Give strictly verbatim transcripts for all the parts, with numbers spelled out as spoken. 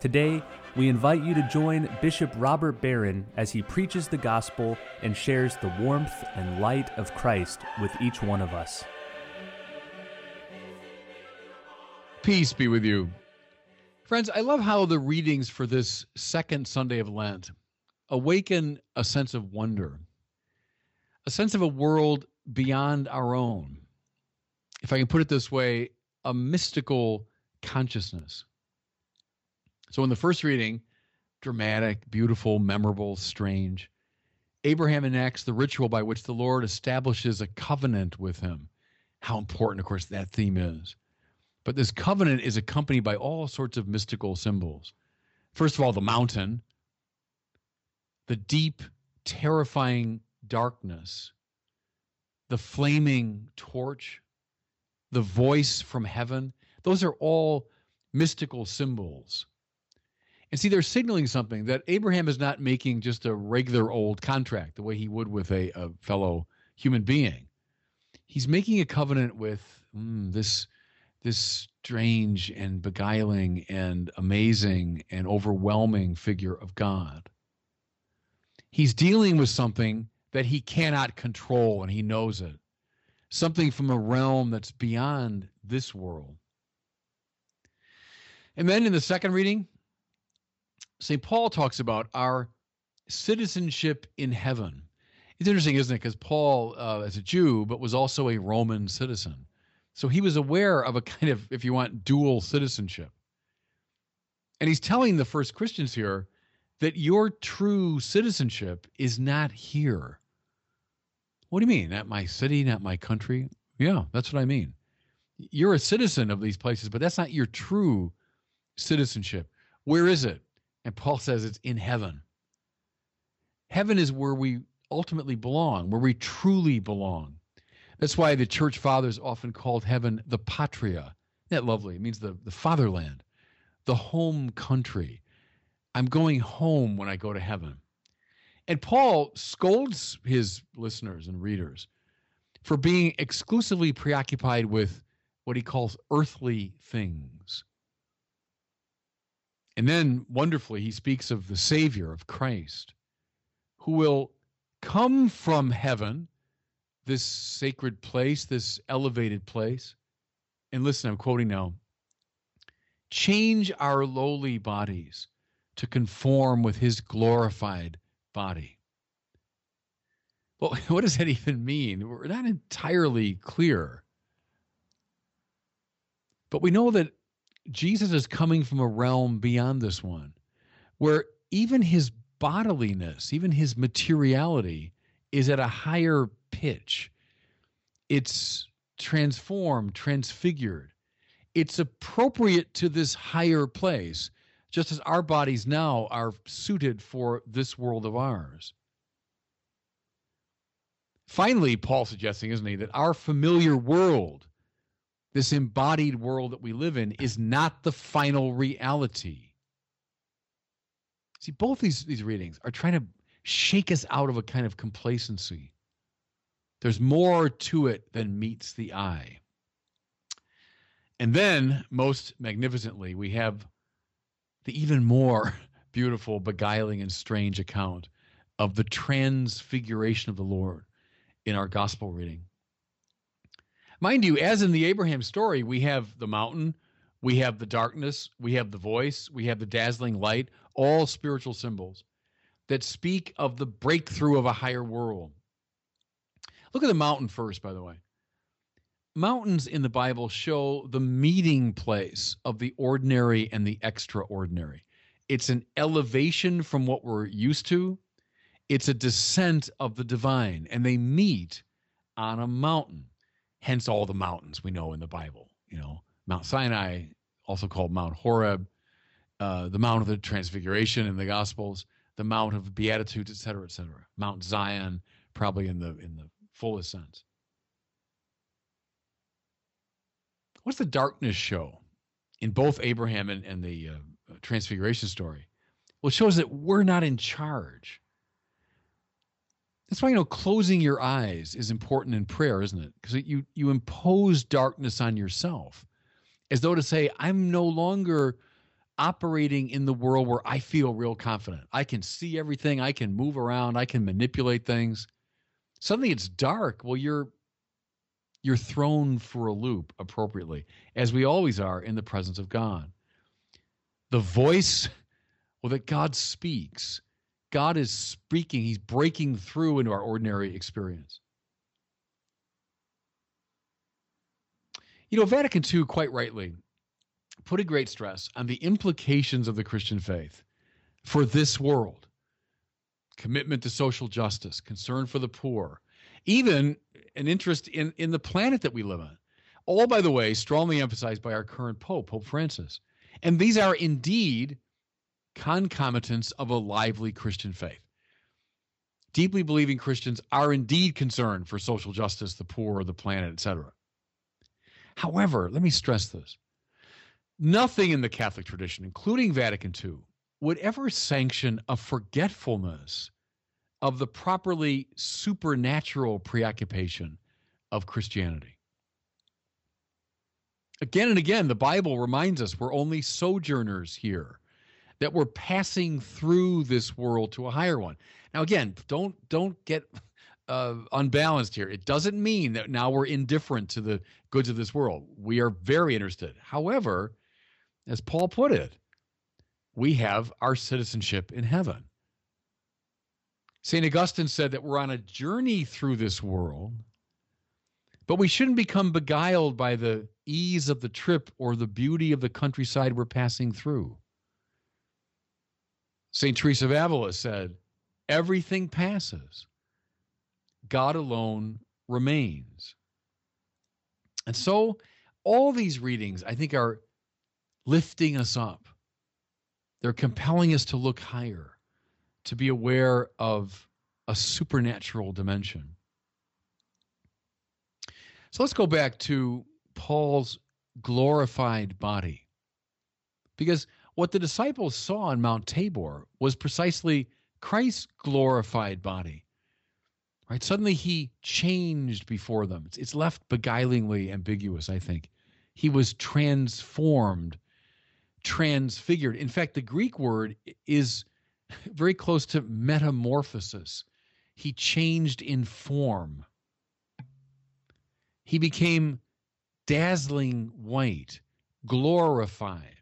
Today, we invite you to join Bishop Robert Barron as he preaches the gospel and shares the warmth and light of Christ with each one of us. Peace be with you. Friends, I love how the readings for this second Sunday of Lent awaken a sense of wonder, a sense of a world beyond our own. If I can put it this way, a mystical consciousness. So in the first reading, dramatic, beautiful, memorable, strange, Abraham enacts the ritual by which the Lord establishes a covenant with him. How important, of course, that theme is. But this covenant is accompanied by all sorts of mystical symbols. First of all, the mountain, the deep, terrifying darkness, the flaming torch, the voice from heaven. Those are all mystical symbols. And see, they're signaling something, that Abraham is not making just a regular old contract the way he would with a, a fellow human being. He's making a covenant with mm, this, this strange and beguiling and amazing and overwhelming figure of God. He's dealing with something that he cannot control, and he knows it. Something from a realm that's beyond this world. And then in the second reading, Saint Paul talks about our citizenship in heaven. It's interesting, isn't it? Because Paul, uh, as a Jew, but was also a Roman citizen. So he was aware of a kind of, if you want, dual citizenship. And he's telling the first Christians here that your true citizenship is not here. What do you mean? Not my city, not my country? Yeah, that's what I mean. You're a citizen of these places, but that's not your true citizenship. Where is it? And Paul says it's in heaven. Heaven is where we ultimately belong, where we truly belong. That's why the church fathers often called heaven the patria. Isn't that lovely? It means the, the fatherland, the home country. I'm going home when I go to heaven. And Paul scolds his listeners and readers for being exclusively preoccupied with what he calls earthly things. And then, wonderfully, he speaks of the Savior, of Christ, who will come from heaven, this sacred place, this elevated place, and listen, I'm quoting now, change our lowly bodies to conform with his glorified body. Well, what does that even mean? We're not entirely clear. But we know that Jesus is coming from a realm beyond this one, where even his bodiliness, even his materiality is at a higher pitch. It's transformed, transfigured. It's appropriate to this higher place, just as our bodies now are suited for this world of ours. Finally, Paul's suggesting, isn't he, that our familiar world, this embodied world that we live in, is not the final reality. See, both these, these readings are trying to shake us out of a kind of complacency. There's more to it than meets the eye. And then, most magnificently, we have the even more beautiful, beguiling, and strange account of the transfiguration of the Lord in our gospel reading. Mind you, as in the Abraham story, we have the mountain, we have the darkness, we have the voice, we have the dazzling light, all spiritual symbols that speak of the breakthrough of a higher world. Look at the mountain first, by the way. Mountains in the Bible show the meeting place of the ordinary and the extraordinary. It's an elevation from what we're used to. It's a descent of the divine, and they meet on a mountain. Hence all the mountains we know in the Bible, you know, Mount Sinai, also called Mount Horeb, uh, the Mount of the Transfiguration in the Gospels, the Mount of Beatitudes, et cetera, et cetera. Mount Zion, probably in the in the fullest sense. What's the darkness show in both Abraham and, and the uh, Transfiguration story? Well, it shows that we're not in charge. That's why, you know, closing your eyes is important in prayer, isn't it? Because you, you impose darkness on yourself, as though to say, I'm no longer operating in the world where I feel real confident. I can see everything. I can move around. I can manipulate things. Suddenly it's dark. Well, you're you're thrown for a loop appropriately, as we always are in the presence of God. The voice, well, that God speaks. God is speaking. He's breaking through into our ordinary experience. You know, Vatican two, quite rightly, put a great stress on the implications of the Christian faith for this world. Commitment to social justice, concern for the poor, even an interest in, in the planet that we live on. All, by the way, strongly emphasized by our current Pope, Pope Francis. And these are indeed concomitants of a lively Christian faith. Deeply believing Christians are indeed concerned for social justice, the poor, the planet, et cetera. However, let me stress this. Nothing in the Catholic tradition, including Vatican two, would ever sanction a forgetfulness of the properly supernatural preoccupation of Christianity. Again and again, the Bible reminds us we're only sojourners here, that we're passing through this world to a higher one. Now, again, don't don't get uh, unbalanced here. It doesn't mean that now we're indifferent to the goods of this world. We are very interested. However, as Paul put it, we have our citizenship in heaven. Saint Augustine said that we're on a journey through this world, but we shouldn't become beguiled by the ease of the trip or the beauty of the countryside we're passing through. Saint Teresa of Avila said, everything passes. God alone remains. And so all these readings, I think, are lifting us up. They're compelling us to look higher, to be aware of a supernatural dimension. So let's go back to Paul's glorified body. Because what the disciples saw on Mount Tabor was precisely Christ's glorified body. Right? Suddenly he changed before them. It's, it's left beguilingly ambiguous, I think. He was transformed, transfigured. In fact, the Greek word is very close to metamorphosis. He changed in form. He became dazzling white, glorified.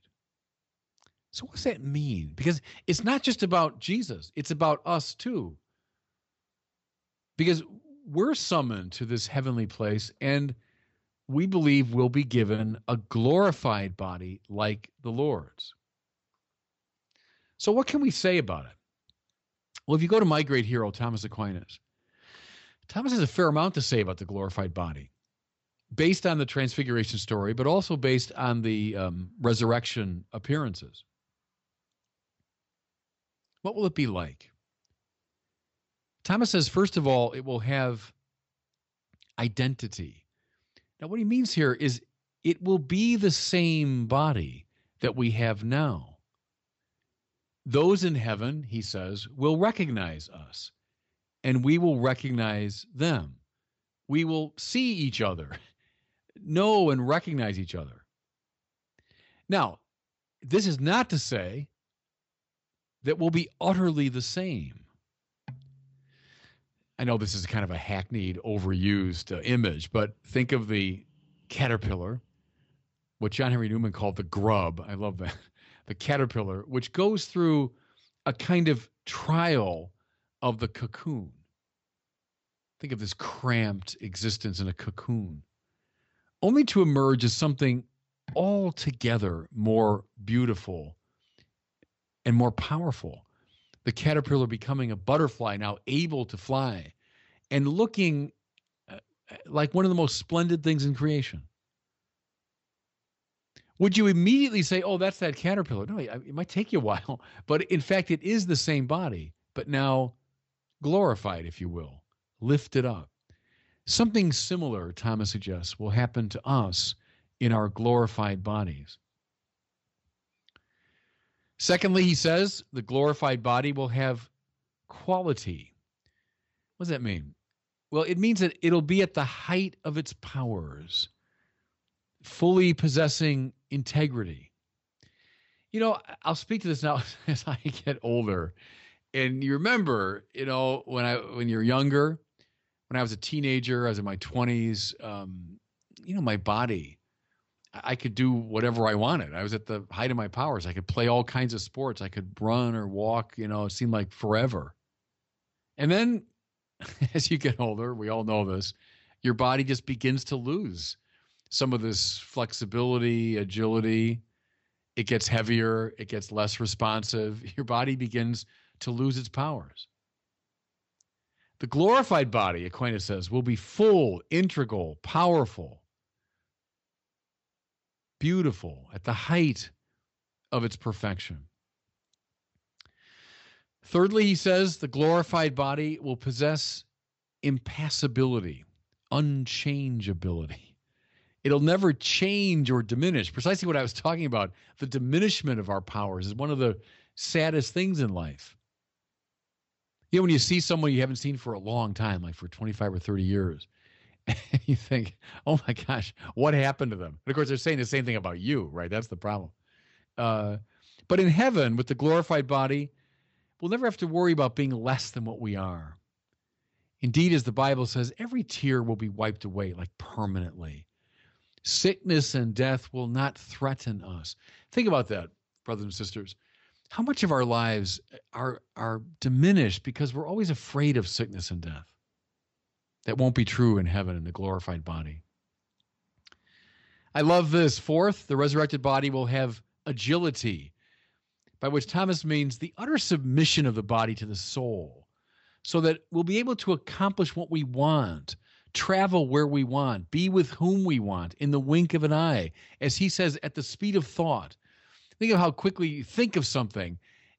So what's that mean? Because it's not just about Jesus. It's about us too. Because we're summoned to this heavenly place, and we believe we'll be given a glorified body like the Lord's. So what can we say about it? Well, if you go to my great hero, Thomas Aquinas, Thomas has a fair amount to say about the glorified body, based on the Transfiguration story, but also based on the um, resurrection appearances. What will it be like? Thomas says, first of all, it will have identity. Now, what he means here is it will be the same body that we have now. Those in heaven, he says, will recognize us, and we will recognize them. We will see each other, know and recognize each other. Now, this is not to say that we'll be utterly the same. I know this is kind of a hackneyed, overused uh, image, but think of the caterpillar, what John Henry Newman called the grub. I love that. The caterpillar, which goes through a kind of trial of the cocoon. Think of this cramped existence in a cocoon, only to emerge as something altogether more beautiful and more powerful. The caterpillar becoming a butterfly, now able to fly, and looking like one of the most splendid things in creation. would you immediately say, oh, that's that caterpillar? No, it might take you a while, but in fact, it is the same body, but now glorified, if you will, lifted up. Something similar, Thomas suggests, will happen to us in our glorified bodies. Secondly, he says, the glorified body will have quality. What does that mean? Well, it means that it'll be at the height of its powers, fully possessing integrity. You know, I'll speak to this now as I get older. And you remember, you know, when I when you're younger, when I was a teenager, I was in my twenties, um, you know, my body, I could do whatever I wanted. I was at the height of my powers. I could play all kinds of sports. I could run or walk, you know, it seemed like forever. And then as you get older, we all know this, your body just begins to lose some of this flexibility, agility. It gets heavier. It gets less responsive. Your body begins to lose its powers. The glorified body, Aquinas says, will be full, integral, powerful, beautiful, at the height of its perfection. Thirdly, he says, the glorified body will possess impassibility, unchangeability. It'll never change or diminish. Precisely what I was talking about, the diminishment of our powers is one of the saddest things in life. You know, when you see someone you haven't seen for a long time, like for twenty-five or thirty years, and you think, oh my gosh, what happened to them? And of course, they're saying the same thing about you, right? That's the problem. Uh, but in heaven, with the glorified body, we'll never have to worry about being less than what we are. Indeed, as the Bible says, every tear will be wiped away, like permanently. Sickness and death will not threaten us. Think about that, brothers and sisters. How much of our lives are, are diminished because we're always afraid of sickness and death? That won't be true in heaven in the glorified body. I love this. Fourth, the resurrected body will have agility, by which Thomas means the utter submission of the body to the soul, so that we'll be able to accomplish what we want, travel where we want, be with whom we want, in the wink of an eye, as he says, at the speed of thought. Think of how quickly you think of something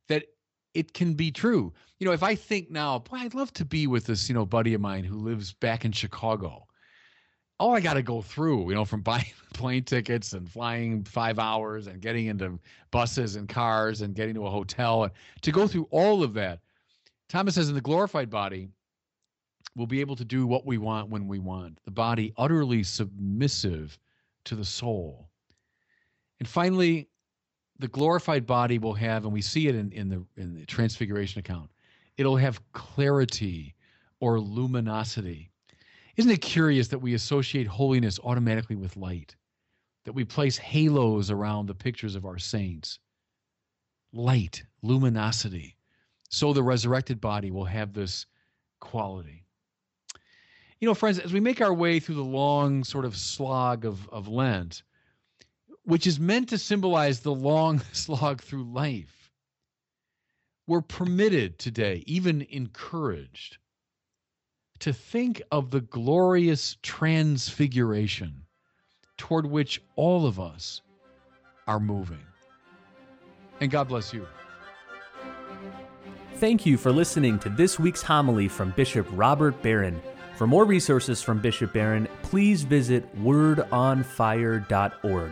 that it can be true. You know, if I think now, boy, I'd love to be with this, you know, buddy of mine who lives back in Chicago. Oh, I got to go through, you know, from buying plane tickets and flying five hours and getting into buses and cars and getting to a hotel, and to go through all of that. Thomas says in the glorified body, we'll be able to do what we want when we want. The body utterly submissive to the soul. And finally, the glorified body will have, and we see it in, in, the, in the Transfiguration account, it'll have clarity or luminosity. Isn't it curious that we associate holiness automatically with light, that we place halos around the pictures of our saints? Light, luminosity. So the resurrected body will have this quality. You know, friends, as we make our way through the long sort of slog of, of Lent, which is meant to symbolize the long slog through life, we're permitted today, even encouraged, to think of the glorious transfiguration toward which all of us are moving. And God bless you. Thank you for listening to this week's homily from Bishop Robert Barron. For more resources from Bishop Barron, please visit word on fire dot org.